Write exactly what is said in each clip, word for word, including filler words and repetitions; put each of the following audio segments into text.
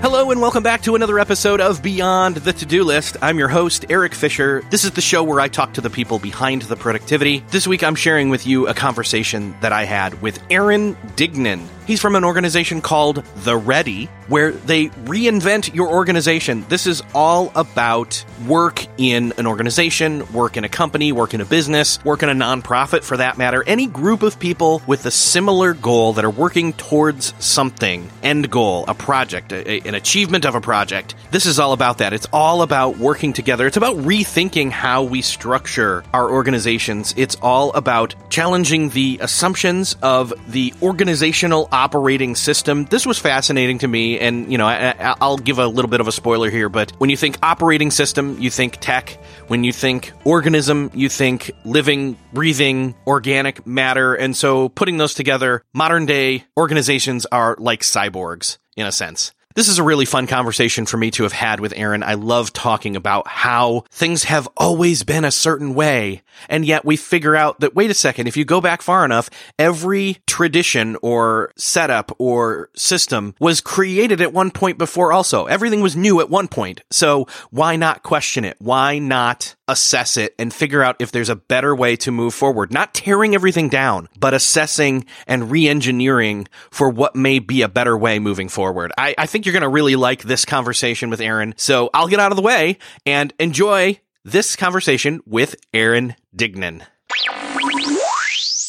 Hello and welcome back to another episode of Beyond the To-Do List. I'm your host, Eric Fisher. This is the show where I talk to the people behind the productivity. This week I'm sharing with you a conversation that I had with Aaron Dignan. He's from an organization called The Ready, where they reinvent your organization. This is all about work in an organization, work in a company, work in a business, work in a nonprofit for that matter. Any group of people with a similar goal that are working towards something, end goal, a project, a, a, an achievement of a project. This is all about that. It's all about working together. It's about rethinking how we structure our organizations. It's all about challenging the assumptions of the organizational operating system. This was fascinating to me, and you know, I, I'll give a little bit of a spoiler here, but when you think operating system, you think tech. When you think organism, you think living, breathing, organic matter. And so putting those together, modern day organizations are like cyborgs in a sense. This is a really fun conversation for me to have had with Aaron. I love talking about how things have always been a certain way, and yet we figure out that, wait a second, if you go back far enough, every tradition or setup or system was created at one point before also. Everything was new at one point. So why not question it? Why not assess it and figure out if there's a better way to move forward? Not tearing everything down, but assessing and re-engineering for what may be a better way moving forward. I, I think you're going to really like this conversation with Aaron. So I'll get out of the way and enjoy this conversation with Aaron Dignan.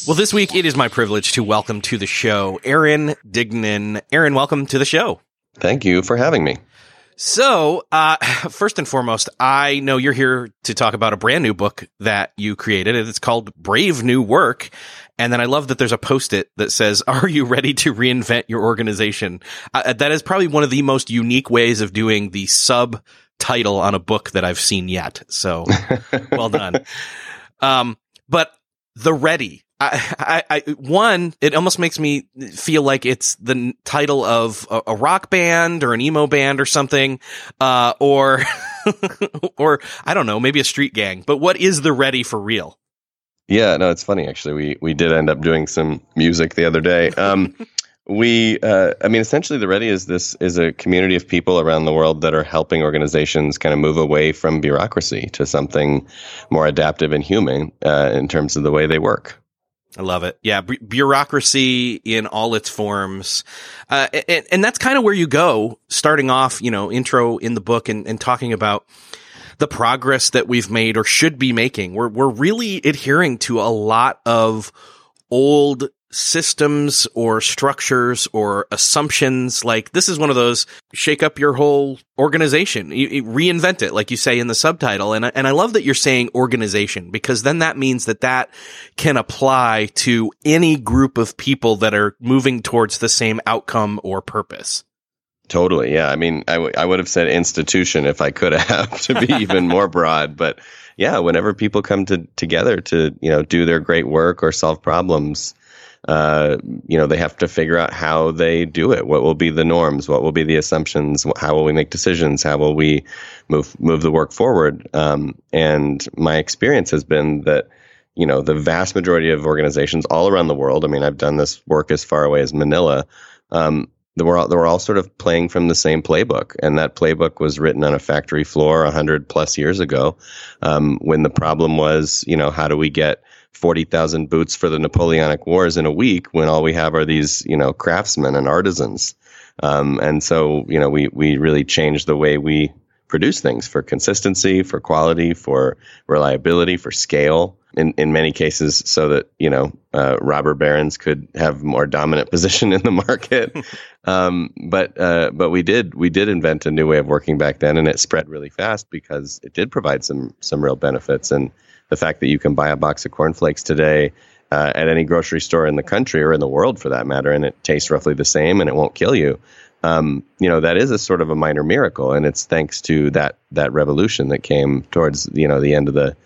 Well, this week it is my privilege to welcome to the show Aaron Dignan. Aaron, welcome to the show. Thank you for having me. So, uh, first and foremost, I know you're here to talk about a brand new book that you created. It's called Brave New Work. And then I love that there's a Post-it that says, are you ready to reinvent your organization? Uh, that is probably one of the most unique ways of doing the subtitle on a book that I've seen yet. So, well done. Um, but The Ready. I, I, I, one, it almost makes me feel like it's the title of a, a rock band or an emo band or something, uh, or, or I don't know, maybe a street gang, but what is The Ready for real? Yeah, no, it's funny. Actually, we, we did end up doing some music the other day. Um, we, uh, I mean, essentially The Ready is this is a community of people around the world that are helping organizations kind of move away from bureaucracy to something more adaptive and human, uh, in terms of the way they work. I love it. Yeah. B- bureaucracy in all its forms. Uh, and, and that's kind of where you go, starting off, you know, intro in the book and, and talking about the progress that we've made or should be making. We're, we're really adhering to a lot of old systems or structures or assumptions. Like, this is one of those shake up your whole organization, you, you reinvent it, like you say in the subtitle. And I, and I love that you're saying organization, because then that means that that can apply to any group of people that are moving towards the same outcome or purpose. Totally. Yeah. I mean, I, w- I would have said institution if I could have, to be even more broad. But yeah, whenever people come to together to, you know, do their great work or solve problems, uh, you know, they have to figure out how they do it. What will be the norms? What will be the assumptions? How will we make decisions? How will we move, move the work forward? Um, and my experience has been that, you know, the vast majority of organizations all around the world, I mean, I've done this work as far away as Manila, um, They were, all, they were all sort of playing from the same playbook, and that playbook was written on a factory floor one hundred plus years ago um, when the problem was, you know, how do we get forty thousand boots for the Napoleonic Wars in a week when all we have are these, you know, craftsmen and artisans. Um, and so, you know, we, we really changed the way we produce things for consistency, for quality, for reliability, for scale in, in many cases, so that, you know, uh, robber barons could have more dominant position in the market. um, but uh, but we did we did invent a new way of working back then, and it spread really fast because it did provide some some real benefits. And the fact that you can buy a box of cornflakes today uh, at any grocery store in the country or in the world, for that matter, and it tastes roughly the same and it won't kill you. Um, you know, that is a sort of a minor miracle, and it's thanks to that that revolution that came towards, you know, the end of the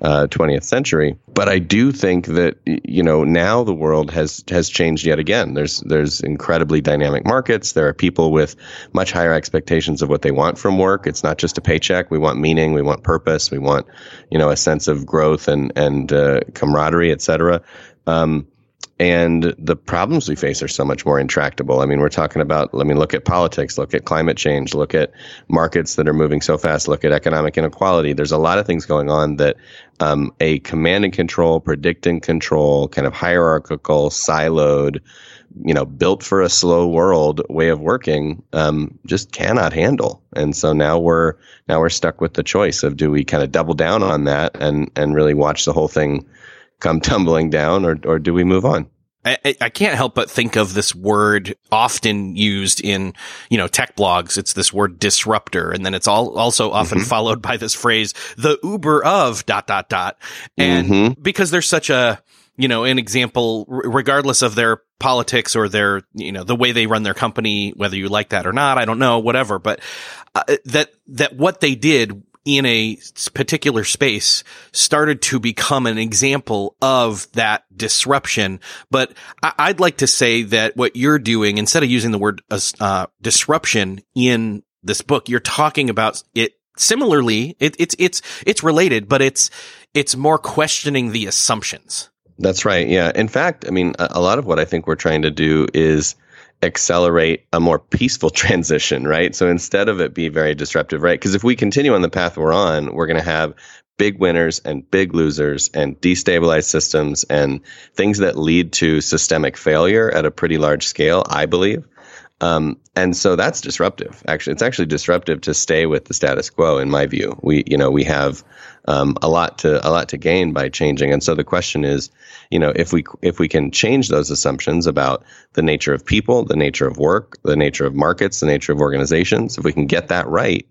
uh, twentieth century. But I do think that, you know, now the world has has changed yet again. There's there's incredibly dynamic markets. There are people with much higher expectations of what they want from work. It's not just a paycheck. We want meaning. We want purpose. We want, you know, a sense of growth and and uh, camaraderie, et cetera. Um, And the problems we face are so much more intractable. I mean, we're talking about, I mean, look at politics, look at climate change, look at markets that are moving so fast, look at economic inequality. There's a lot of things going on that um, a command and control, predict and control, kind of hierarchical, siloed, you know, built for a slow world way of working um, just cannot handle. And so now we're now we're stuck with the choice of, do we kind of double down on that and and really watch the whole thing come tumbling down, or or do we move on? I, I can't help but think of this word often used in, you know, tech blogs. It's this word disruptor. And then it's all also often mm-hmm. followed by this phrase, the Uber of dot, dot, dot. And mm-hmm. because there's such a, you know, an example, regardless of their politics or their, you know, the way they run their company, whether you like that or not, I don't know, whatever. But uh, that that what they did in a particular space started to become an example of that disruption. But I'd like to say that what you're doing, instead of using the word uh, disruption in this book, you're talking about it similarly. It, it's it's it's related, but it's it's more questioning the assumptions. That's right. Yeah. In fact, I mean, a lot of what I think we're trying to do is accelerate a more peaceful transition, right? So instead of it be very disruptive, right? Because if we continue on the path we're on, we're going to have big winners and big losers and destabilized systems and things that lead to systemic failure at a pretty large scale, I believe. Um, and so that's disruptive. Actually, it's actually disruptive to stay with the status quo, in my view. We, you know, we have um, a lot to a lot to gain by changing. And so the question is, you know, if we if we can change those assumptions about the nature of people, the nature of work, the nature of markets, the nature of organizations, if we can get that right,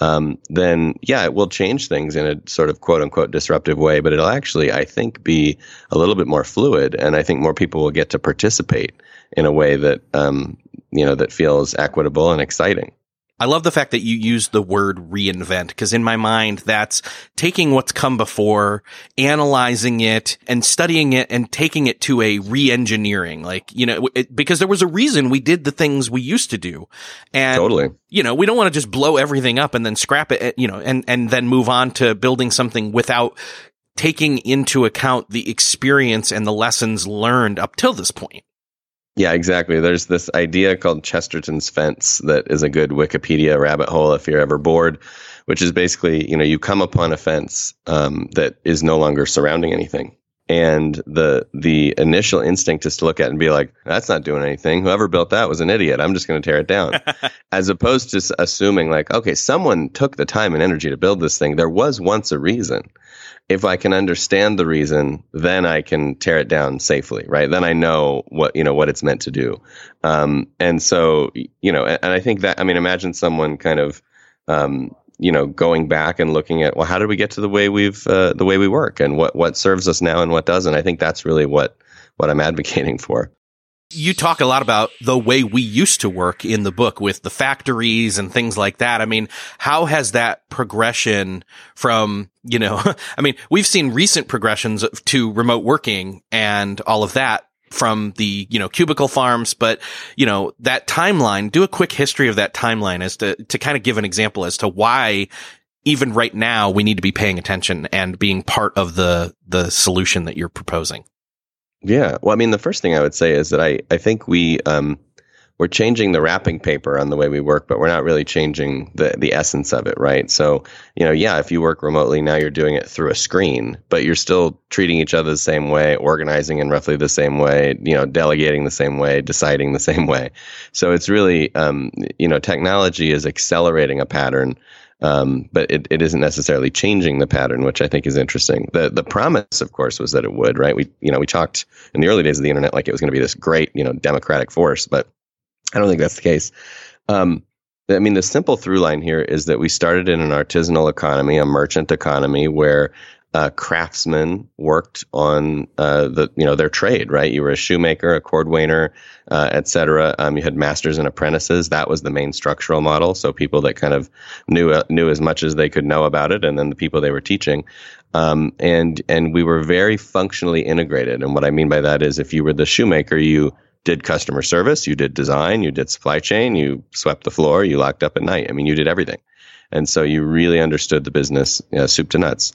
um, then yeah, it will change things in a sort of quote unquote disruptive way. But it'll actually, I think, be a little bit more fluid, and I think more people will get to participate in a way that, um, you know, that feels equitable and exciting. I love the fact that you use the word reinvent, because in my mind, that's taking what's come before, analyzing it and studying it and taking it to a re-engineering. Like, you know, it, because there was a reason we did the things we used to do. And, totally. You know, we don't want to just blow everything up and then scrap it, you know, and, and then move on to building something without taking into account the experience and the lessons learned up till this point. Yeah, exactly. There's this idea called Chesterton's fence that is a good Wikipedia rabbit hole if you're ever bored, which is basically, you know, you come upon a fence um, that is no longer surrounding anything. And the the initial instinct is to look at and be like, that's not doing anything. Whoever built that was an idiot. I'm just going to tear it down. As opposed to assuming like, okay, someone took the time and energy to build this thing. There was once a reason. If I can understand the reason, then I can tear it down safely, right? Then I know what, you know, what it's meant to do. Um, and so, you know, and, and I think that, I mean, imagine someone kind of, um, you know, going back and looking at, well, how did we get to the way we've, uh, the way we work and what, what serves us now and what doesn't? I think that's really what, what I'm advocating for. You talk a lot about the way we used to work in the book with the factories and things like that. I mean, how has that progression from, you know, I mean, we've seen recent progressions to remote working and all of that from the, you know, cubicle farms, but, you know, that timeline, do a quick history of that timeline as to, to kind of give an example as to why even right now we need to be paying attention and being part of the, the solution that you're proposing. Yeah. Well, I mean, the first thing I would say is that I, I think we, um, we're changing the wrapping paper on the way we work, but we're not really changing the, the essence of it, right? So, you know, yeah, if you work remotely, now you're doing it through a screen, but you're still treating each other the same way, organizing in roughly the same way, you know, delegating the same way, deciding the same way. So it's really, um, you know, technology is accelerating a pattern Um, but it, it isn't necessarily changing the pattern, which I think is interesting. The the promise, of course, was that it would, right? We, you know, we talked in the early days of the internet like it was going to be this great, you know, democratic force, but I don't think that's the case. Um, I mean, the simple through line here is that we started in an artisanal economy, a merchant economy, where uh, craftsmen worked on uh, the, you know, their trade, right? You were a shoemaker, a cordwainer, uh, et cetera. Um, you had masters and apprentices. That was the main structural model. So people that kind of knew uh, knew as much as they could know about it, and then the people they were teaching. Um, and and we were very functionally integrated. And what I mean by that is, if you were the shoemaker, you did customer service, you did design, you did supply chain, you swept the floor, you locked up at night. I mean, you did everything. And so you really understood the business, you know, soup to nuts.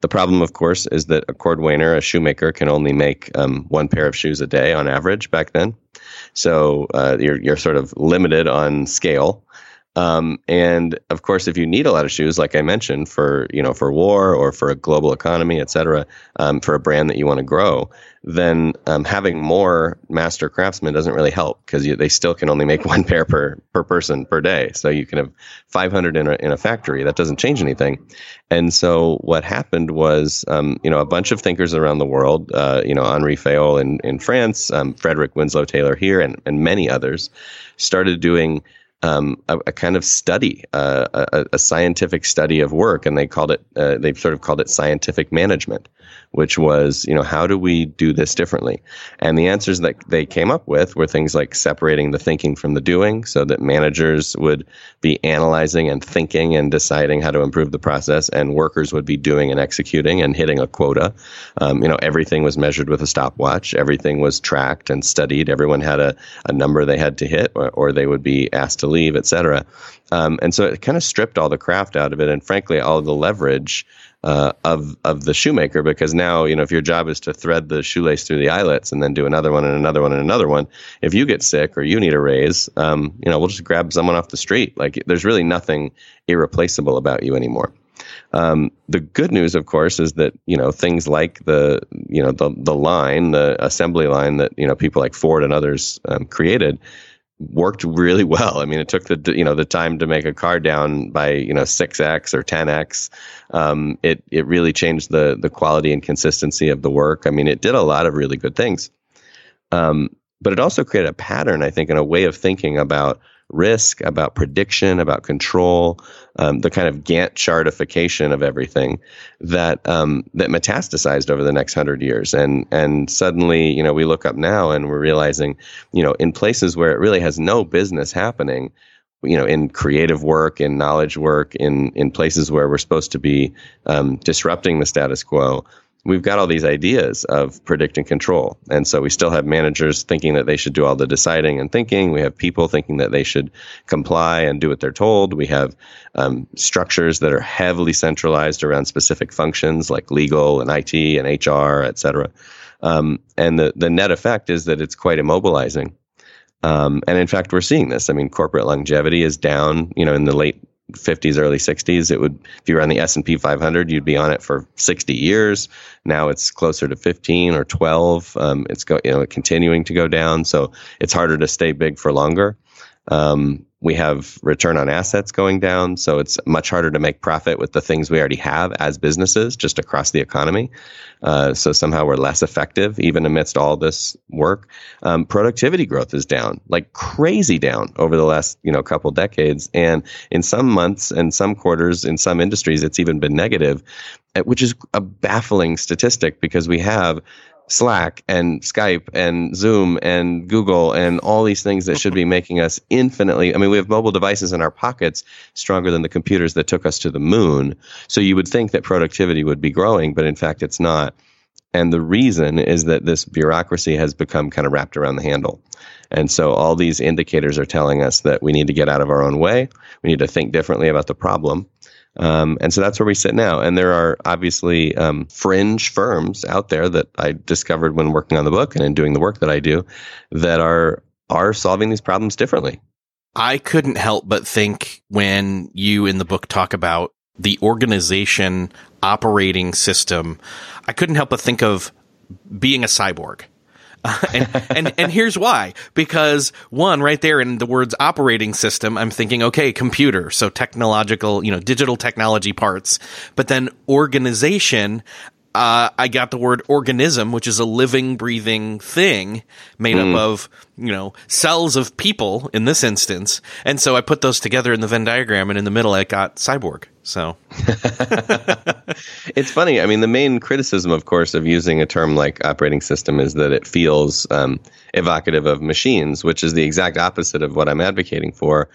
The problem, of course, is that a cordwainer, a shoemaker, can only make um, one pair of shoes a day on average back then. So uh, you're you're sort of limited on scale. Um, and of course, if you need a lot of shoes, like I mentioned, for, you know, for war or for a global economy, et cetera, um, for a brand that you want to grow, then um, having more master craftsmen doesn't really help, because they still can only make one pair per, per person per day. So you can have five hundred in a, in a factory. That doesn't change anything. And so what happened was, um, you know, a bunch of thinkers around the world, uh, you know, Henri Fayol in, in France, um, Frederick Winslow Taylor here, and, and many others started doing Um, a, a kind of study, uh, a, a scientific study of work, and they called it. Uh, they've sort of called it scientific management, which was, you know, how do we do this differently? And the answers that they came up with were things like separating the thinking from the doing, so that managers would be analyzing and thinking and deciding how to improve the process, and workers would be doing and executing and hitting a quota. Um, you know, everything was measured with a stopwatch. Everything was tracked and studied. Everyone had a, a number they had to hit, or, or they would be asked to leave, et cetera. Um, and so it kind of stripped all the craft out of it, and frankly, all of the leverage uh, of of the shoemaker, because now, you know, if your job is to thread the shoelace through the eyelets and then do another one and another one and another one, if you get sick or you need a raise, um, you know, we'll just grab someone off the street. Like, there's really nothing irreplaceable about you anymore. Um, the good news, of course, is that, you know, things like the, you know, the the line, the assembly line that, you know, people like Ford and others um, created, worked really well. I mean, it took the, you know, the time to make a car down by, you know, six X or ten X. Um, it, it really changed the, the quality and consistency of the work. I mean, it did a lot of really good things. Um, but it also created a pattern, I think, and a way of thinking about risk, about prediction, about control, um, the kind of Gantt chartification of everything that um, that metastasized over the next hundred years. And and suddenly, you know, we look up now and we're realizing, you know, in places where it really has no business happening, you know, in creative work, in knowledge work, in in places where we're supposed to be um, disrupting the status quo, we've got all these ideas of predict and control. And so we still have managers thinking that they should do all the deciding and thinking. We have people thinking that they should comply and do what they're told. We have um, structures that are heavily centralized around specific functions like legal and I T and H R, et cetera. Um, and the, the net effect is that it's quite immobilizing. Um, and in fact, we're seeing this. I mean, corporate longevity is down, you know, in the late fifties, early sixties, it would, if you were on the S and P five hundred, you'd be on it for sixty years. Now it's closer to fifteen or twelve. Um, it's go, you know, continuing to go down. So it's harder to stay big for longer. Um, we have return on assets going down. So it's much harder to make profit with the things we already have as businesses just across the economy. Uh, so somehow we're less effective, even amidst all this work. Um, productivity growth is down, like crazy down over the last, you know, couple decades. And in some months and some quarters, in some industries, it's even been negative, which is a baffling statistic, because we have Slack and Skype and Zoom and Google and all these things that should be making us infinitely, I mean, we have mobile devices in our pockets stronger than the computers that took us to the moon. So you would think that productivity would be growing, but in fact, it's not. And the reason is that this bureaucracy has become kind of wrapped around the handle. And so all these indicators are telling us that we need to get out of our own way. We need to think differently about the problem. Um, and so that's where we sit now. And there are obviously um, fringe firms out there that I discovered when working on the book and in doing the work that I do that are are solving these problems differently. I couldn't help but think, when you in the book talk about the organization operating system, I couldn't help but think of being a cyborg. Uh, and, and and here's why. Because one, right there in the words operating system, I'm thinking, okay, computer. So technological, you know, digital technology parts. But then organization, uh, I got the word organism, which is a living, breathing thing made mm. up of, you know, cells of people in this instance. And so I put those together in the Venn diagram, and in the middle I got cyborg. So it's funny. I mean, the main criticism, of course, of using a term like operating system is that it feels um, evocative of machines, which is the exact opposite of what I'm advocating for.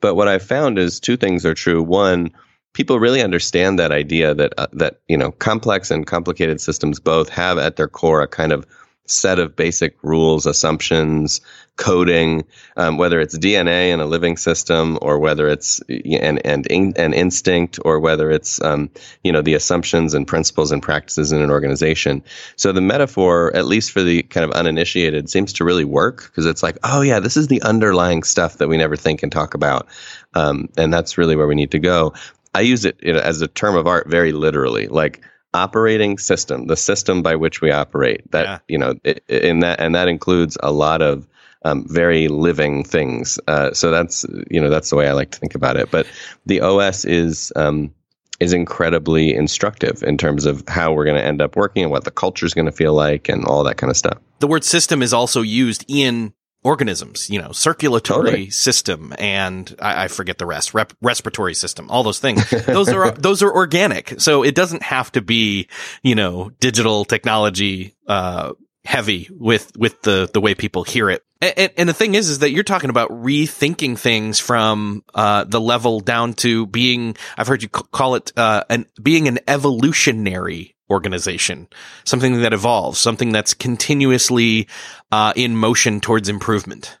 But what I've found is two things are true. One, people really understand that idea that uh, that, you know, complex and complicated systems both have at their core a kind of set of basic rules, assumptions, coding, um, whether it's D N A in a living system, or whether it's an and in, an instinct, or whether it's um, you know, the assumptions and principles and practices in an organization. So the metaphor, at least for the kind of uninitiated, seems to really work, because it's like, oh yeah, this is the underlying stuff that we never think and talk about, um, and that's really where we need to go. I use it, you know, as a term of art very literally, like. Operating system, the system by which we operate. That yeah. you know, it, in that, and that includes a lot of um, very living things. Uh, so that's you know that's the way I like to think about it. But the O S is um, is incredibly instructive in terms of how we're going to end up working and what the culture is going to feel like and all that kind of stuff. The word system is also used in organisms, you know, circulatory totally. system, and I, I forget the rest, rep, respiratory system, all those things. Those are, those are organic. So it doesn't have to be, you know, digital technology, uh, heavy with, with the, the way people hear it. And, and the thing is, is that you're talking about rethinking things from, uh, the level down to being, I've heard you call it, uh, an, being an evolutionary organization, something that evolves, something that's continuously uh, in motion towards improvement.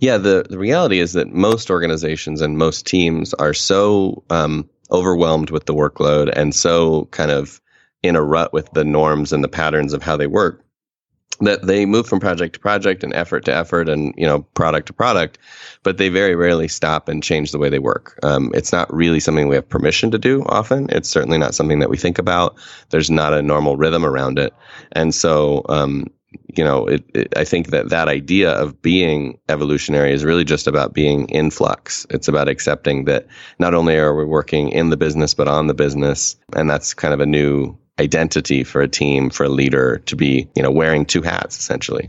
Yeah, the, the reality is that most organizations and most teams are so um, overwhelmed with the workload and so kind of in a rut with the norms and the patterns of how they work that they move from project to project and effort to effort and, you know, product to product, but they very rarely stop and change the way they work. Um, it's not really something we have permission to do often. It's certainly not something that we think about. There's not a normal rhythm around it. And so, um, you know, it, it, I think that that idea of being evolutionary is really just about being in flux. It's about accepting that not only are we working in the business, but on the business. And that's kind of a new identity for a team, for a leader to be, you know, wearing two hats, essentially.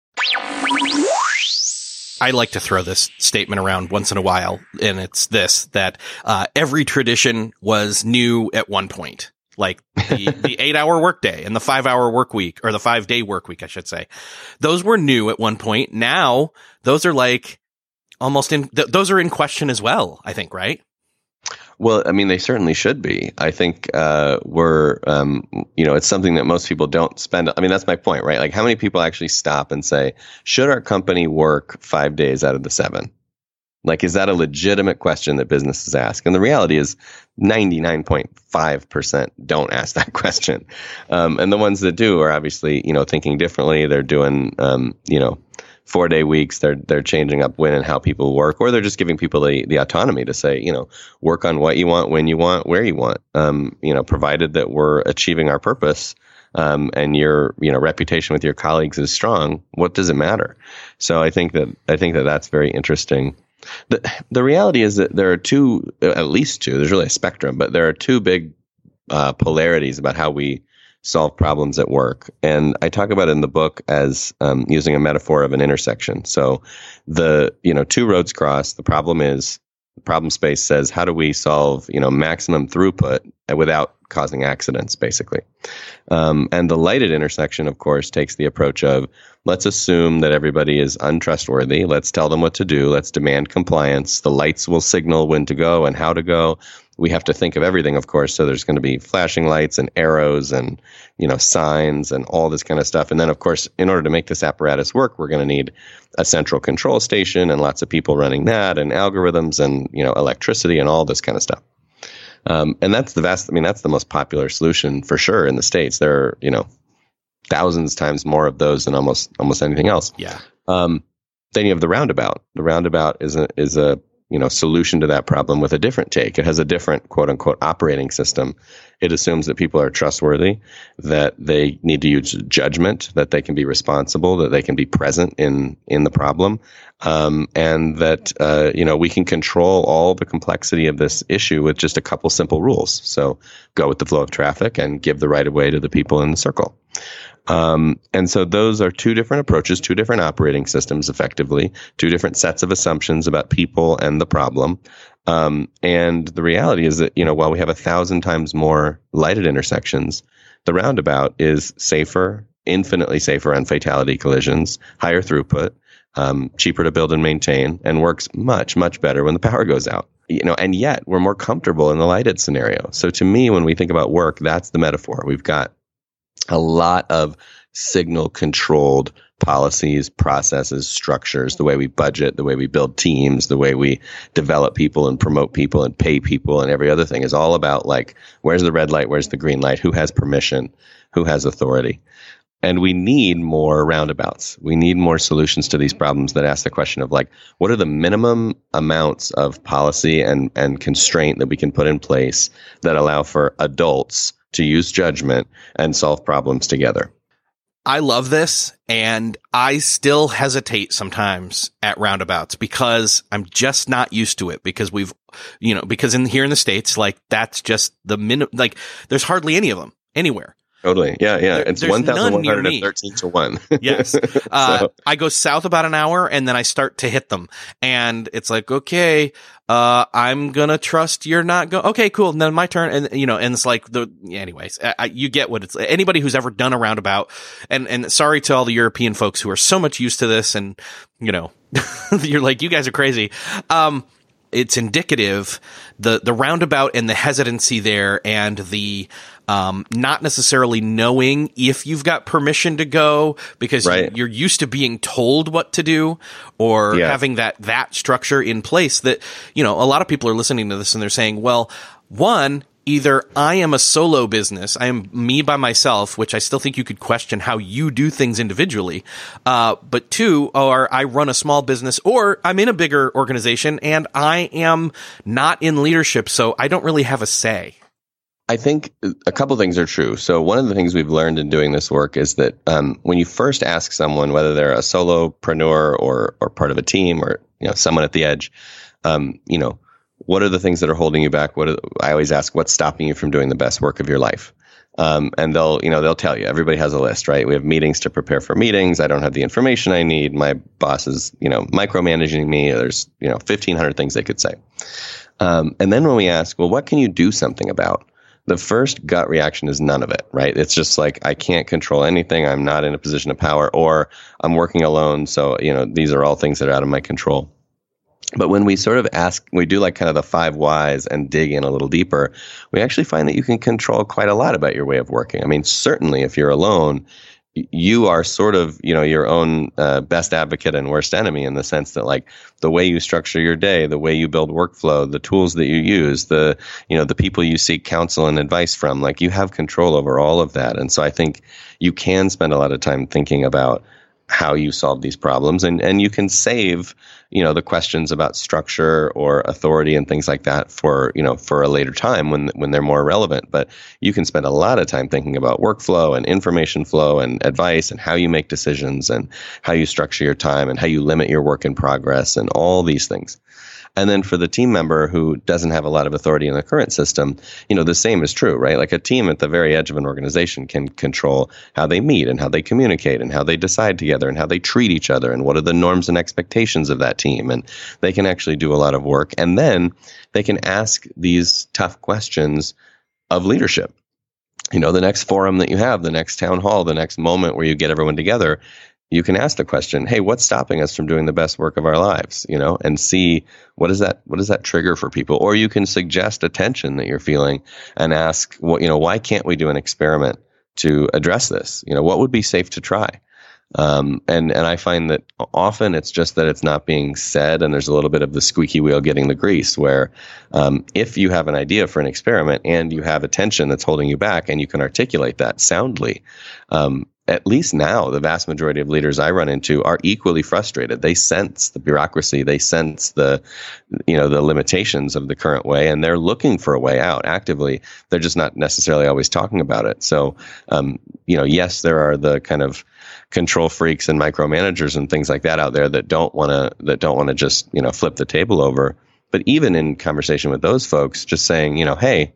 I like to throw this statement around once in a while, and it's this, that uh, every tradition was new at one point, like the, the eight-hour workday and the five-hour work week, or the five-day work week, I should say. Those were new at one point. Now, those are like almost in th- – those are in question as well, I think, right? Well, I mean, they certainly should be. I think uh, we're, um, you know, it's something that most people don't spend. I mean, that's my point, right? Like, how many people actually stop and say, should our company work five days out of the seven? Like, is that a legitimate question that businesses ask? And the reality is ninety-nine point five percent don't ask that question. Um, and the ones that do are obviously, you know, thinking differently. They're doing, um, you know, four-day weeks, they're they're changing up when and how people work, or they're just giving people the, the autonomy to say, you know, work on what you want, when you want, where you want, um, you know, provided that we're achieving our purpose um, and your, you know, reputation with your colleagues is strong. What does it matter? So I think that I think that that's very interesting. The, the reality is that there are two, at least two, there's really a spectrum, but there are two big uh, polarities about how we solve problems at work. And I talk about it in the book as um, using a metaphor of an intersection. So the, you know, two roads cross. The problem is, the problem space says, how do we solve, you know, maximum throughput without causing accidents, basically. Um, and the lighted intersection, of course, takes the approach of, let's assume that everybody is untrustworthy. Let's tell them what to do. Let's demand compliance. The lights will signal when to go and how to go. We have to think of everything, of course. So there's going to be flashing lights and arrows and, you know, signs and all this kind of stuff. And then, of course, in order to make this apparatus work, we're going to need a central control station and lots of people running that and algorithms and, you know, electricity and all this kind of stuff. Um, and that's the vast, I mean, that's the most popular solution for sure in the States. There are, you know, thousands times more of those than almost, almost anything else. Yeah. Um, then you have the roundabout. The roundabout is a, is a, you know, solution to that problem with a different take. It has a different quote unquote operating system. It assumes that people are trustworthy, that they need to use judgment, that they can be responsible, that they can be present in, in the problem. Um, and that, uh, you know, we can control all the complexity of this issue with just a couple simple rules. So go with the flow of traffic and give the right of way to the people in the circle. Um, and so those are two different approaches, two different operating systems, effectively, two different sets of assumptions about people and the problem. Um, and the reality is that, you know, while we have a thousand times more lighted intersections, the roundabout is safer, infinitely safer on fatality collisions, higher throughput, um, cheaper to build and maintain, and works much, much better when the power goes out. You know, and yet we're more comfortable in the lighted scenario. So to me, when we think about work, that's the metaphor. We've got a lot of signal-controlled policies, processes, structures, the way we budget, the way we build teams, the way we develop people and promote people and pay people and every other thing is all about, like, where's the red light, where's the green light, who has permission, who has authority. And we need more roundabouts. We need more solutions to these problems that ask the question of, like, what are the minimum amounts of policy and, and constraint that we can put in place that allow for adults to use judgment and solve problems together. I love this, and I still hesitate sometimes at roundabouts because I'm just not used to it, because we've, you know, because in here in the States, like, that's just the minimum, like, there's hardly any of them anywhere. Totally. Yeah. Yeah. There, it's one thousand one hundred thirteen to one. Yes. Uh, so. I go south about an hour and then I start to hit them, and it's like, okay, uh, I'm going to trust you're not going. Okay, cool. And then my turn. And, you know, and it's like the, anyways, I, you get what it's, anybody who's ever done a roundabout, and, and sorry to all the European folks who are so much used to this, and, you know, you're like, you guys are crazy. Um, it's indicative, the, the roundabout and the hesitancy there, and the, um, not necessarily knowing if you've got permission to go, because right. you're used to being told what to do, or yeah. having that, that structure in place that, you know, a lot of people are listening to this and they're saying, well, one, either I am a solo business, I am me by myself, which I still think you could question how you do things individually, uh, but two, or I run a small business, or I'm in a bigger organization and I am not in leadership, so I don't really have a say. I think a couple things are true. So one of the things we've learned in doing this work is that um, when you first ask someone, whether they're a solopreneur or or part of a team or you know someone at the edge, um, you know, what are the things that are holding you back? What are, I always ask, what's stopping you from doing the best work of your life? Um, and they'll, you know, they'll tell you. Everybody has a list, right? We have meetings to prepare for meetings. I don't have the information I need. My boss is, you know, micromanaging me. There's, you know, fifteen hundred things they could say. Um, and then when we ask, well, what can you do something about? The first gut reaction is none of it, right? It's just like, I can't control anything. I'm not in a position of power, or I'm working alone. So, you know, these are all things that are out of my control. But when we sort of ask, we do like kind of the five whys and dig in a little deeper, we actually find that you can control quite a lot about your way of working. I mean, certainly if you're alone, you are sort of, you know, your own uh, best advocate and worst enemy, in the sense that, like, the way you structure your day, the way you build workflow, the tools that you use, the, you know, the people you seek counsel and advice from, like, you have control over all of that. And so I think you can spend a lot of time thinking about how you solve these problems, and, and you can save, you know, the questions about structure or authority and things like that for, you know, for a later time when, when they're more relevant. But you can spend a lot of time thinking about workflow and information flow and advice and how you make decisions and how you structure your time and how you limit your work in progress and all these things. And then for the team member who doesn't have a lot of authority in the current system, you know, the same is true, right? Like, a team at the very edge of an organization can control how they meet and how they communicate and how they decide together and how they treat each other and what are the norms and expectations of that team. And they can actually do a lot of work. And then they can ask these tough questions of leadership. You know, the next forum that you have, the next town hall, the next moment where you get everyone together, you can ask the question, hey, what's stopping us from doing the best work of our lives, you know, and see what is that, what does that trigger for people? Or you can suggest a tension that you're feeling and ask, well, you know, why can't we do an experiment to address this? You know, what would be safe to try? Um, and, and I find that often it's just that it's not being said, and there's a little bit of the squeaky wheel getting the grease, where um, if you have an idea for an experiment and you have a tension that's holding you back and you can articulate that soundly, um, at least now, the vast majority of leaders I run into are equally frustrated. They sense the bureaucracy. They sense the, you know, the limitations of the current way, and they're looking for a way out actively. They're just not necessarily always talking about it. So, um, you know, yes, there are the kind of control freaks and micromanagers and things like that out there that don't want to that don't want to just, you know, flip the table over. But even in conversation with those folks, just saying, you know, hey,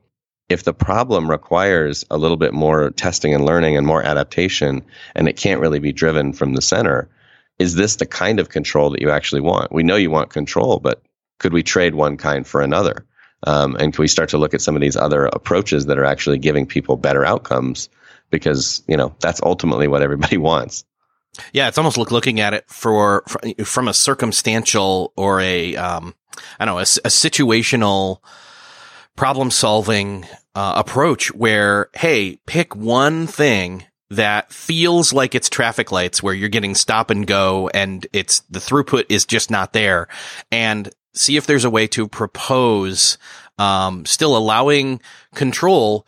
if the problem requires a little bit more testing and learning and more adaptation, and it can't really be driven from the center, is this the kind of control that you actually want? We know you want control, but could we trade one kind for another? Um, and can we start to look at some of these other approaches that are actually giving people better outcomes? Because, you know, that's ultimately what everybody wants. Yeah, it's almost like looking at it for from a circumstantial or a, um, I don't know, a, a situational problem-solving uh, approach, where, hey, pick one thing that feels like it's traffic lights, where you're getting stop and go and it's the throughput is just not there, and see if there's a way to propose, um, still allowing control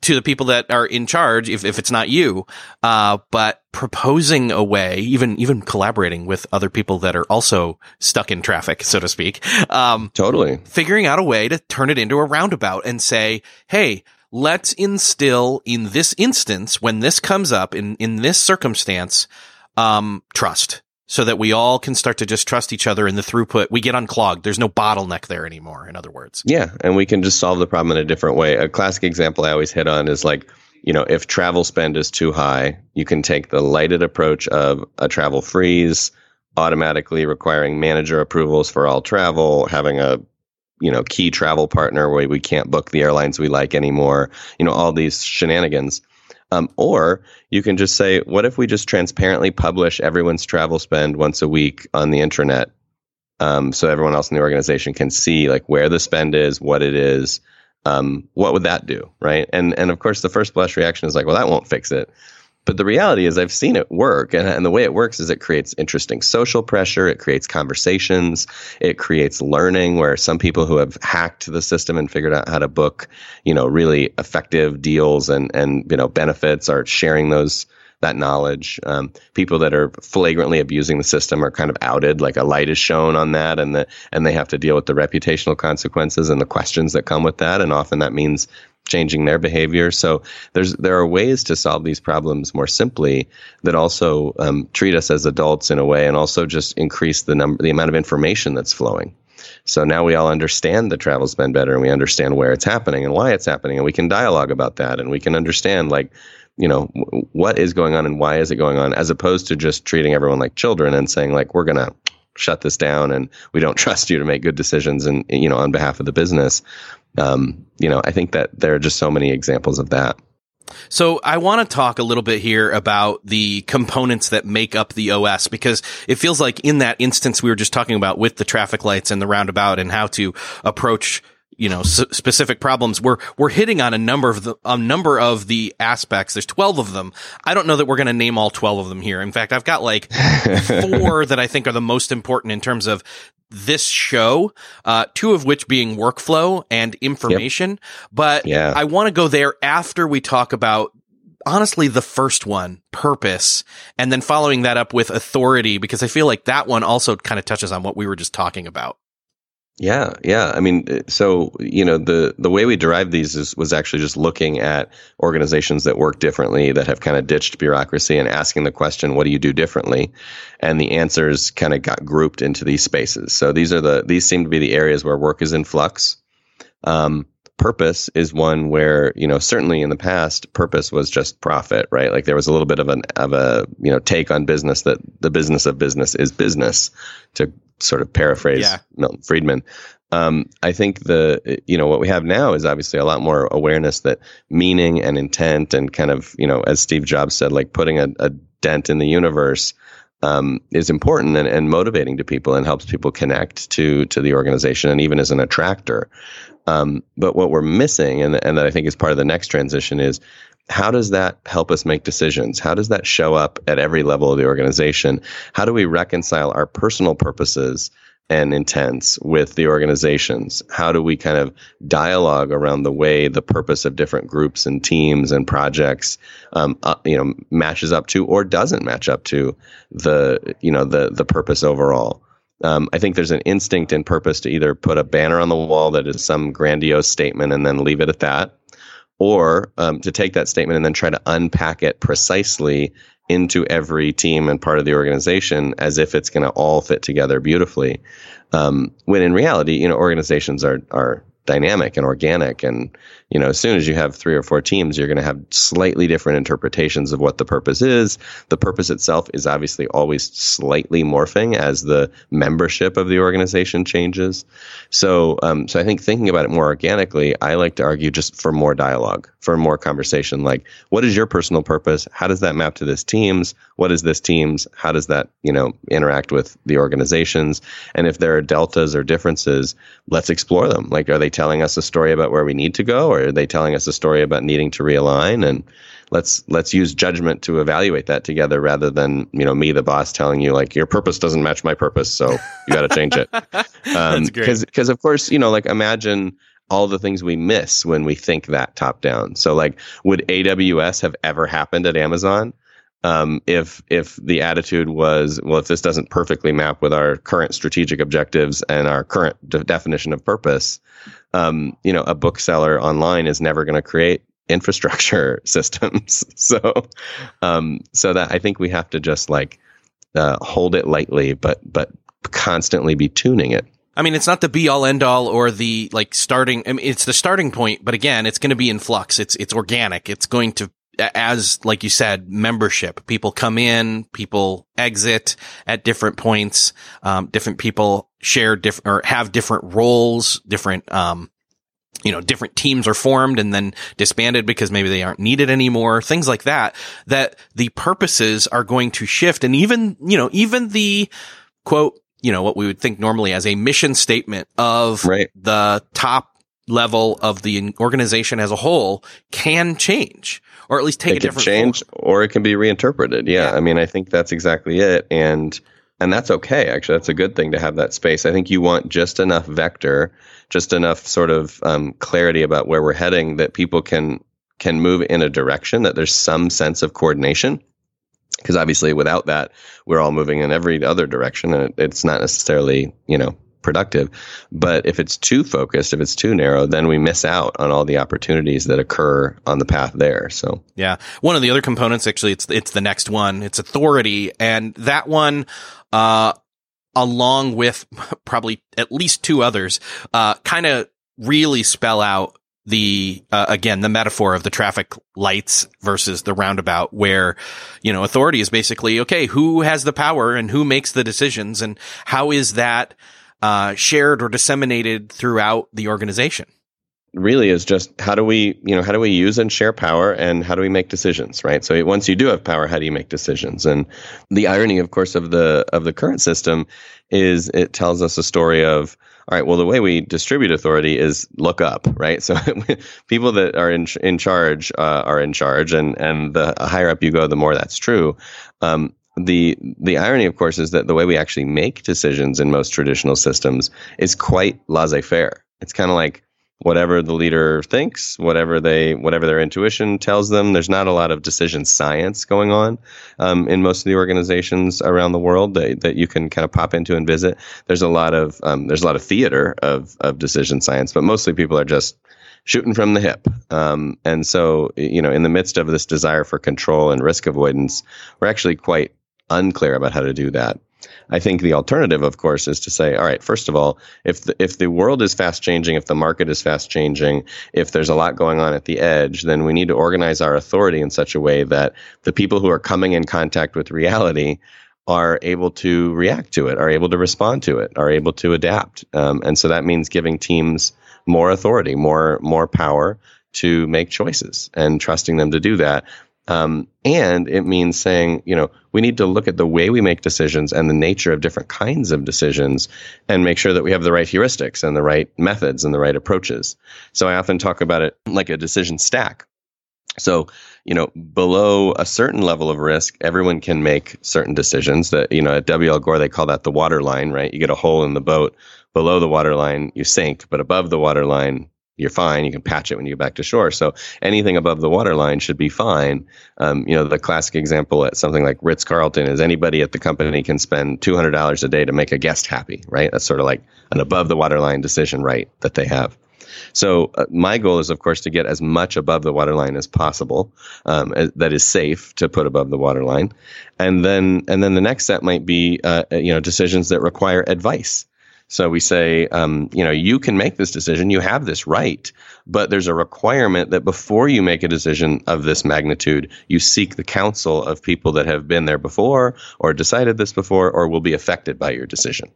to the people that are in charge, if, if it's not you, uh, but proposing a way, even, even collaborating with other people that are also stuck in traffic, so to speak. Um, totally figuring out a way to turn it into a roundabout and say, hey, let's instill in this instance, when this comes up in, in this circumstance, um, trust, so that we all can start to just trust each other in the throughput. We get unclogged. There's no bottleneck there anymore, in other words. Yeah, and we can just solve the problem in a different way. A classic example I always hit on is, like, you know, if travel spend is too high, you can take the lighted approach of a travel freeze, automatically requiring manager approvals for all travel, having a, you know, key travel partner where we can't book the airlines we like anymore, you know, all these shenanigans. Um, or you can just say, what if we just transparently publish everyone's travel spend once a week on the intranet, um, so everyone else in the organization can see, like, where the spend is, what it is, um, what would that do, right? And and of course, the first blush reaction is like, well, that won't fix it. But the reality is I've seen it work. And, and the way it works is it creates interesting social pressure. It creates conversations. It creates learning, where some people who have hacked the system and figured out how to book, you know, really effective deals and, and you know, benefits are sharing those that knowledge. Um, people that are flagrantly abusing the system are kind of outed, like a light is shown on that, and the, and they have to deal with the reputational consequences and the questions that come with that. And often that means changing their behavior. So there's there are ways to solve these problems more simply that also um, treat us as adults in a way, and also just increase the number, the amount of information that's flowing. So now we all understand the travel spend better, and we understand where it's happening and why it's happening, and we can dialogue about that, and we can understand, like, you know, w- what is going on and why is it going on, as opposed to just treating everyone like children and saying, like, we're going to shut this down and we don't trust you to make good decisions and, you know, on behalf of the business. Um, you know, I think that there are just so many examples of that. So I want to talk a little bit here about the components that make up the O S, because it feels like in that instance we were just talking about with the traffic lights and the roundabout and how to approach, you know, s- specific problems, we're, we're hitting on a number of the, a number of the aspects. There's twelve of them. I don't know that we're going to name all twelve of them here. In fact, I've got like four that I think are the most important in terms of this show, uh, two of which being workflow and information. Yep. But yeah. I want to go there after we talk about, honestly, the first one, purpose, and then following that up with authority, because I feel like that one also kind of touches on what we were just talking about. Yeah, yeah. I mean, so, you know, the, the way we derived these is, was actually just looking at organizations that work differently, that have kind of ditched bureaucracy, and asking the question, what do you do differently? And the answers kind of got grouped into these spaces. So these are the, these seem to be the areas where work is in flux. Um, Purpose is one where, you know, certainly in the past, purpose was just profit, right? Like there was a little bit of an of a, you know, take on business that the business of business is business, to sort of paraphrase yeah. Milton Friedman. Um, I think the, you know, what we have now is obviously a lot more awareness that meaning and intent and kind of, you know, as Steve Jobs said, like putting a, a dent in the universe Um, is important and, and motivating to people, and helps people connect to to the organization, and even as an attractor. Um, but what we're missing, and, and that I think is part of the next transition, is how does that help us make decisions? How does that show up at every level of the organization? How do we reconcile our personal purposes and intents with the organizations? How do we kind of dialogue around the way the purpose of different groups and teams and projects, um, uh, you know, matches up to or doesn't match up to the, you know, the the purpose overall? Um, I think there's an instinct in purpose to either put a banner on the wall that is some grandiose statement and then leave it at that, or um, to take that statement and then try to unpack it precisely into every team and part of the organization as if it's going to all fit together beautifully. Um, when in reality, you know, organizations are, are dynamic and organic. And, you know, as soon as you have three or four teams, you're going to have slightly different interpretations of what the purpose is. The purpose itself is obviously always slightly morphing as the membership of the organization changes. So, um, so I think thinking about it more organically, I like to argue just for more dialogue, for more conversation. Like, what is your personal purpose? How does that map to this team's? What is this team's? How does that, you know, interact with the organizations? And if there are deltas or differences, let's explore them. Like, are they telling us a story about where we need to go, or are they telling us a story about needing to realign? And let's let's use judgment to evaluate that together, rather than, you know, me, the boss, telling you, like, your purpose doesn't match my purpose, so you got to change it. Um, That's great. 'Cause, 'cause of course, you know, like, imagine all the things we miss when we think that top down. So, like, would A W S have ever happened at Amazon? Um, if if the attitude was, well, if this doesn't perfectly map with our current strategic objectives and our current de- definition of purpose, um, you know, a bookseller online is never going to create infrastructure systems. So, um, so that I think we have to just like uh, hold it lightly, but but constantly be tuning it. I mean, it's not the be all end all or the like starting. I mean, it's the starting point, but again, it's going to be in flux. It's it's organic. It's going to, as like you said, membership, people come in, people exit at different points, um, different people share different or have different roles, different, um, you know, different teams are formed and then disbanded because maybe they aren't needed anymore, things like that, that the purposes are going to shift. And even, you know, even the quote, you know, what we would think normally as a mission statement of right. the top level of the organization as a whole can change, or at least take it a different change, form. Or it can be reinterpreted. Yeah, yeah. I mean, I think that's exactly it. And and that's okay, actually. That's a good thing to have that space. I think you want just enough vector, just enough sort of um, clarity about where we're heading that people can can move in a direction, that there's some sense of coordination. Because obviously without that, we're all moving in every other direction, and it, it's not necessarily, you know, productive. But if it's too focused, if it's too narrow, then we miss out on all the opportunities that occur on the path there. So yeah, one of the other components, actually, it's it's the next one. It's authority, and that one, uh, along with probably at least two others, uh, kind of really spell out the, uh, again, the metaphor of the traffic lights versus the roundabout, where, you know, authority is basically, okay, who has the power and who makes the decisions, and how is that uh, shared or disseminated throughout the organization? Really is just how do we, you know, how do we use and share power, and how do we make decisions, right? So once you do have power, how do you make decisions? And the irony, of course, of the of the current system is it tells us a story of, all right, well, the way we distribute authority is look up, right? So people that are in in charge uh, are in charge, and and the higher up you go, the more that's true. Um, the the irony, of course, is that the way we actually make decisions in most traditional systems is quite laissez-faire. It's kind of like whatever the leader thinks, whatever they, whatever their intuition tells them. There's not a lot of decision science going on um, in most of the organizations around the world that, that you can kind of pop into and visit. There's a lot of um, there's a lot of theater of of decision science, but mostly people are just shooting from the hip. Um, and so, you know, in the midst of this desire for control and risk avoidance, we're actually quite unclear about how to do that. I think the alternative, of course, is to say, all right, first of all, if the, if the world is fast changing, if the market is fast changing, if there's a lot going on at the edge, then we need to organize our authority in such a way that the people who are coming in contact with reality are able to react to it, are able to respond to it, are able to adapt. Um, and so that means giving teams more authority, more more power to make choices, and trusting them to do that. Um, and it means saying, you know, we need to look at the way we make decisions and the nature of different kinds of decisions, and make sure that we have the right heuristics and the right methods and the right approaches. So I often talk about it like a decision stack. So, you know, below a certain level of risk, everyone can make certain decisions that, you know, at W L. Gore, they call that the water line, right? You get a hole in the boat. Below the water line, you sink, but above the water line, you're fine. You can patch it when you get back to shore. So anything above the waterline should be fine. Um, you know, the classic example at something like Ritz-Carlton is anybody at the company can spend two hundred dollars a day to make a guest happy, right? That's sort of like an above the waterline decision, right, that they have. So uh, my goal is, of course, to get as much above the waterline as possible um, as, that is safe to put above the waterline. And then and then the next step might be, uh, you know, decisions that require advice. So we say, um, you know, you can make this decision, you have this right, but there's a requirement that before you make a decision of this magnitude, you seek the counsel of people that have been there before, or decided this before, or will be affected by your decision.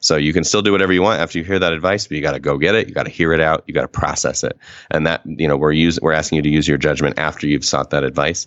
So you can still do whatever you want after you hear that advice, but you got to go get it, you got to hear it out, you got to process it. And that, you know, we're use, we're asking you to use your judgment after you've sought that advice.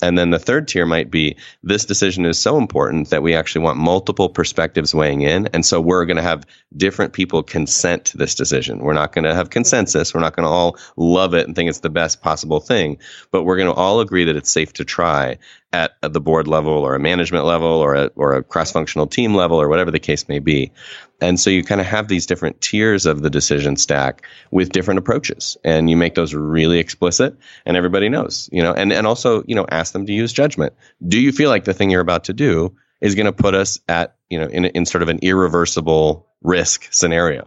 And then the third tier might be, this decision is so important that we actually want multiple perspectives weighing in. And so we're going to have different people consent to this decision. We're not going to have consensus. We're not going to all love it and think it's the best possible thing. But we're going to all agree that it's safe to try at the board level, or a management level, or a, or a cross-functional team level, or whatever the case may be. And so you kind of have these different tiers of the decision stack with different approaches, and you make those really explicit, and everybody knows, you know, and, and also, you know, ask them to use judgment. Do you feel like the thing you're about to do is going to put us at, you know, in, in sort of an irreversible risk scenario?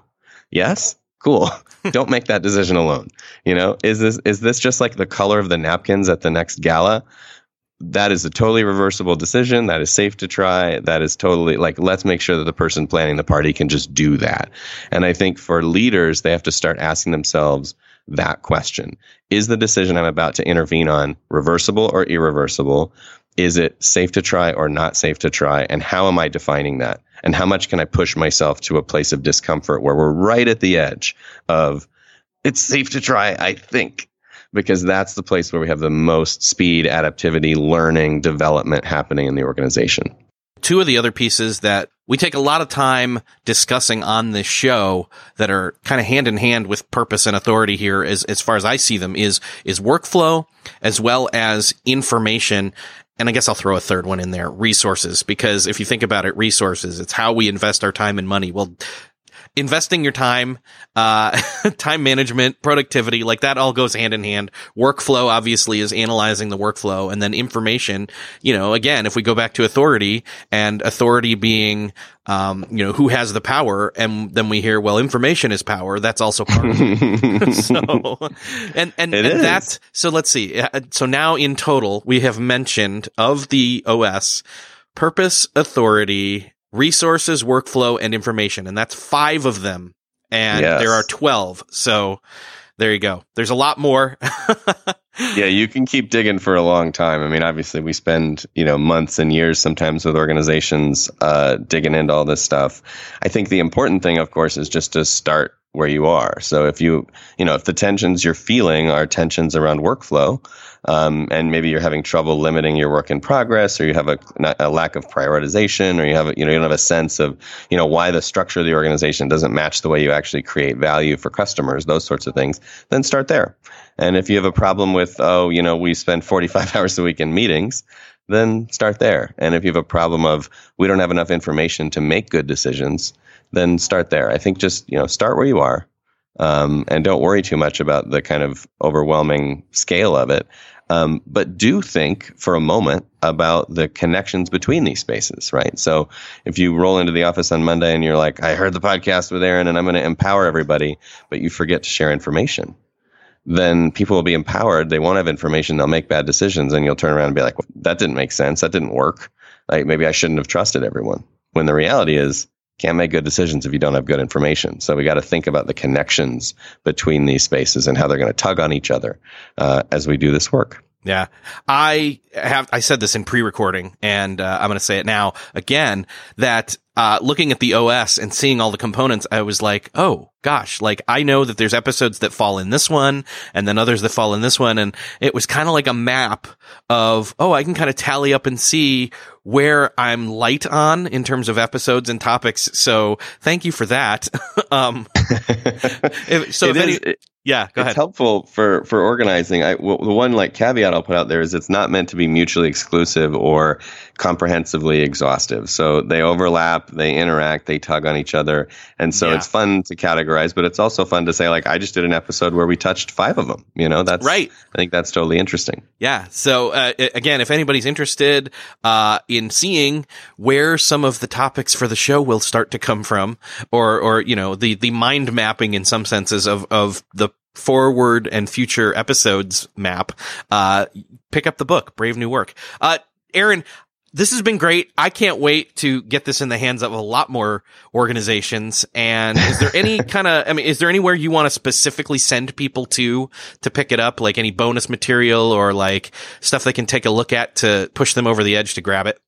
Yes. Cool. Don't make that decision alone. You know, is this, is this just like the color of the napkins at the next gala? That is a totally reversible decision. That is safe to try. That is totally like, let's make sure that the person planning the party can just do that. And I think for leaders, they have to start asking themselves that question. Is the decision I'm about to intervene on reversible or irreversible? Is it safe to try or not safe to try? And how am I defining that? And how much can I push myself to a place of discomfort where we're right at the edge of it's safe to try, I think? Because that's the place where we have the most speed, adaptivity, learning, development happening in the organization. two of the other pieces that we take a lot of time discussing on this show that are kind of hand in hand with purpose and authority here, as, as far as I see them, is, is workflow as well as information. And I guess I'll throw a third one in there, resources, because if you think about it, resources, it's how we invest our time and money. Well, investing your time, uh, time management, productivity, like that all goes hand in hand. Workflow obviously is analyzing the workflow, and then information, you know, again, if we go back to authority and authority being, um, you know, who has the power, and then we hear, well, information is power. That's also part of it. so, and, and, it and that's, so let's see. So now in total, we have mentioned of the O S, purpose, authority, resources, workflow, and information. And that's five of them. And yes. There are twelve. So there you go. There's a lot more. Yeah, you can keep digging for a long time. I mean, obviously, we spend, you know, months and years sometimes with organizations uh, digging into all this stuff. I think the important thing, of course, is just to start where you are. So if you, you know, if the tensions you're feeling are tensions around workflow, um, and maybe you're having trouble limiting your work in progress, or you have a, a lack of prioritization, or you have, you know, you don't have a sense of, you know, why the structure of the organization doesn't match the way you actually create value for customers, those sorts of things, then start there. And if you have a problem with, oh, you know, we spend forty-five hours a week in meetings, then start there. And if you have a problem of, we don't have enough information to make good decisions, then start there. I think just, you know, start where you are, um, and don't worry too much about the kind of overwhelming scale of it. Um, but do think for a moment about the connections between these spaces, right? So if you roll into the office on Monday and you're like, I heard the podcast with Aaron and I'm going to empower everybody, but you forget to share information, then people will be empowered. They won't have information. They'll make bad decisions, and you'll turn around and be like, well, that didn't make sense. That didn't work. Like, maybe I shouldn't have trusted everyone. When the reality is, can't make good decisions if you don't have good information. So we got to think about the connections between these spaces and how they're going to tug on each other uh, as we do this work. Yeah, I have. I said this in pre-recording, and uh, I'm going to say it now again, that uh, looking at the O S and seeing all the components, I was like, oh, gosh, like I know that there's episodes that fall in this one and then others that fall in this one. And it was kind of like a map of, oh, I can kind of tally up and see where I'm light on in terms of episodes and topics. So thank you for that. um, if, so it if is, any. It- Yeah, go ahead. It's helpful for, for organizing. I, well, the one like caveat I'll put out there is it's not meant to be mutually exclusive or comprehensively exhaustive. So they overlap, they interact, they tug on each other. And so yeah. It's fun to categorize, but it's also fun to say, like, I just did an episode where we touched five of them. You know, that's right. I think that's totally interesting. Yeah. So uh, again, if anybody's interested uh, in seeing where some of the topics for the show will start to come from, or, or you know, the, the mind mapping in some senses of, of the forward and future episodes map, uh, pick up the book, Brave New Work. Uh, Aaron, this has been great. I can't wait to get this in the hands of a lot more organizations. And is there any kind of, I mean, is there anywhere you want to specifically send people to, to pick it up, like any bonus material or like stuff they can take a look at to push them over the edge to grab it?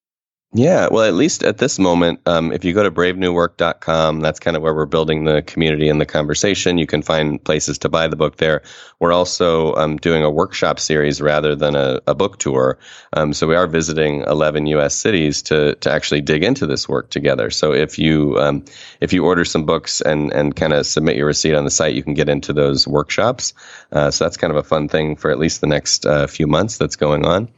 Yeah, well, at least at this moment, um, if you go to brave new work dot com, that's kind of where we're building the community and the conversation. You can find places to buy the book there. We're also um, doing a workshop series rather than a, a book tour. Um, so we are visiting eleven U S cities to to actually dig into this work together. So if you um, if you order some books and and kind of submit your receipt on the site, you can get into those workshops. Uh, so that's kind of a fun thing for at least the next uh, few months that's going on.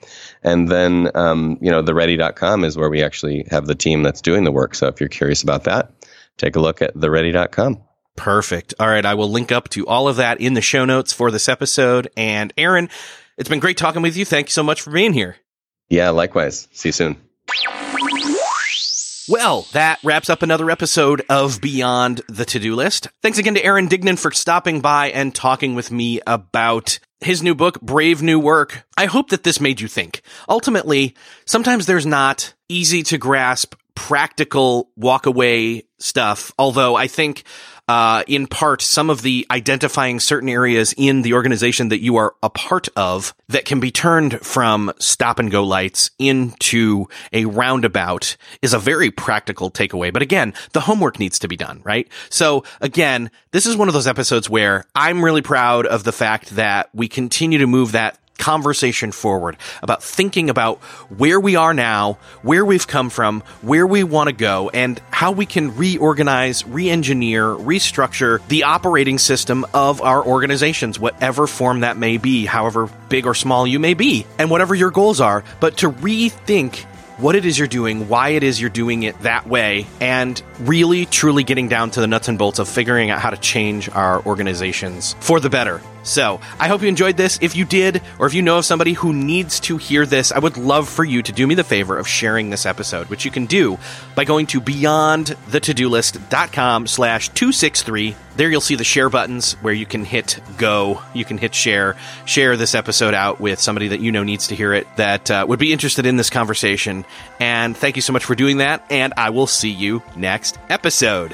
And then, um, you know, the ready dot com is where where we actually have the team that's doing the work. So if you're curious about that, take a look at the ready dot com. Perfect. All right. I will link up to all of that in the show notes for this episode. And Aaron, it's been great talking with you. Thank you so much for being here. Yeah, likewise. See you soon. Well, that wraps up another episode of Beyond the To-Do List. Thanks again to Aaron Dignan for stopping by and talking with me about his new book, Brave New Work. I hope that this made you think. Ultimately, sometimes there's not easy to grasp, practical walk-away stuff, although I think Uh, in part, some of the identifying certain areas in the organization that you are a part of that can be turned from stop-and-go lights into a roundabout is a very practical takeaway. But again, the homework needs to be done, right? So again, this is one of those episodes where I'm really proud of the fact that we continue to move that conversation forward, about thinking about where we are now, where we've come from, where we want to go, and how we can reorganize, re-engineer, restructure the operating system of our organizations, whatever form that may be, however big or small you may be, and whatever your goals are, but to rethink what it is you're doing, why it is you're doing it that way, and really, truly getting down to the nuts and bolts of figuring out how to change our organizations for the better. So I hope you enjoyed this. If you did, or if you know of somebody who needs to hear this, I would love for you to do me the favor of sharing this episode, which you can do by going to beyondthetodolist.com slash 263. There you'll see the share buttons where you can hit go. You can hit share, share this episode out with somebody that you know needs to hear it, that uh, would be interested in this conversation. And thank you so much for doing that. And I will see you next episode.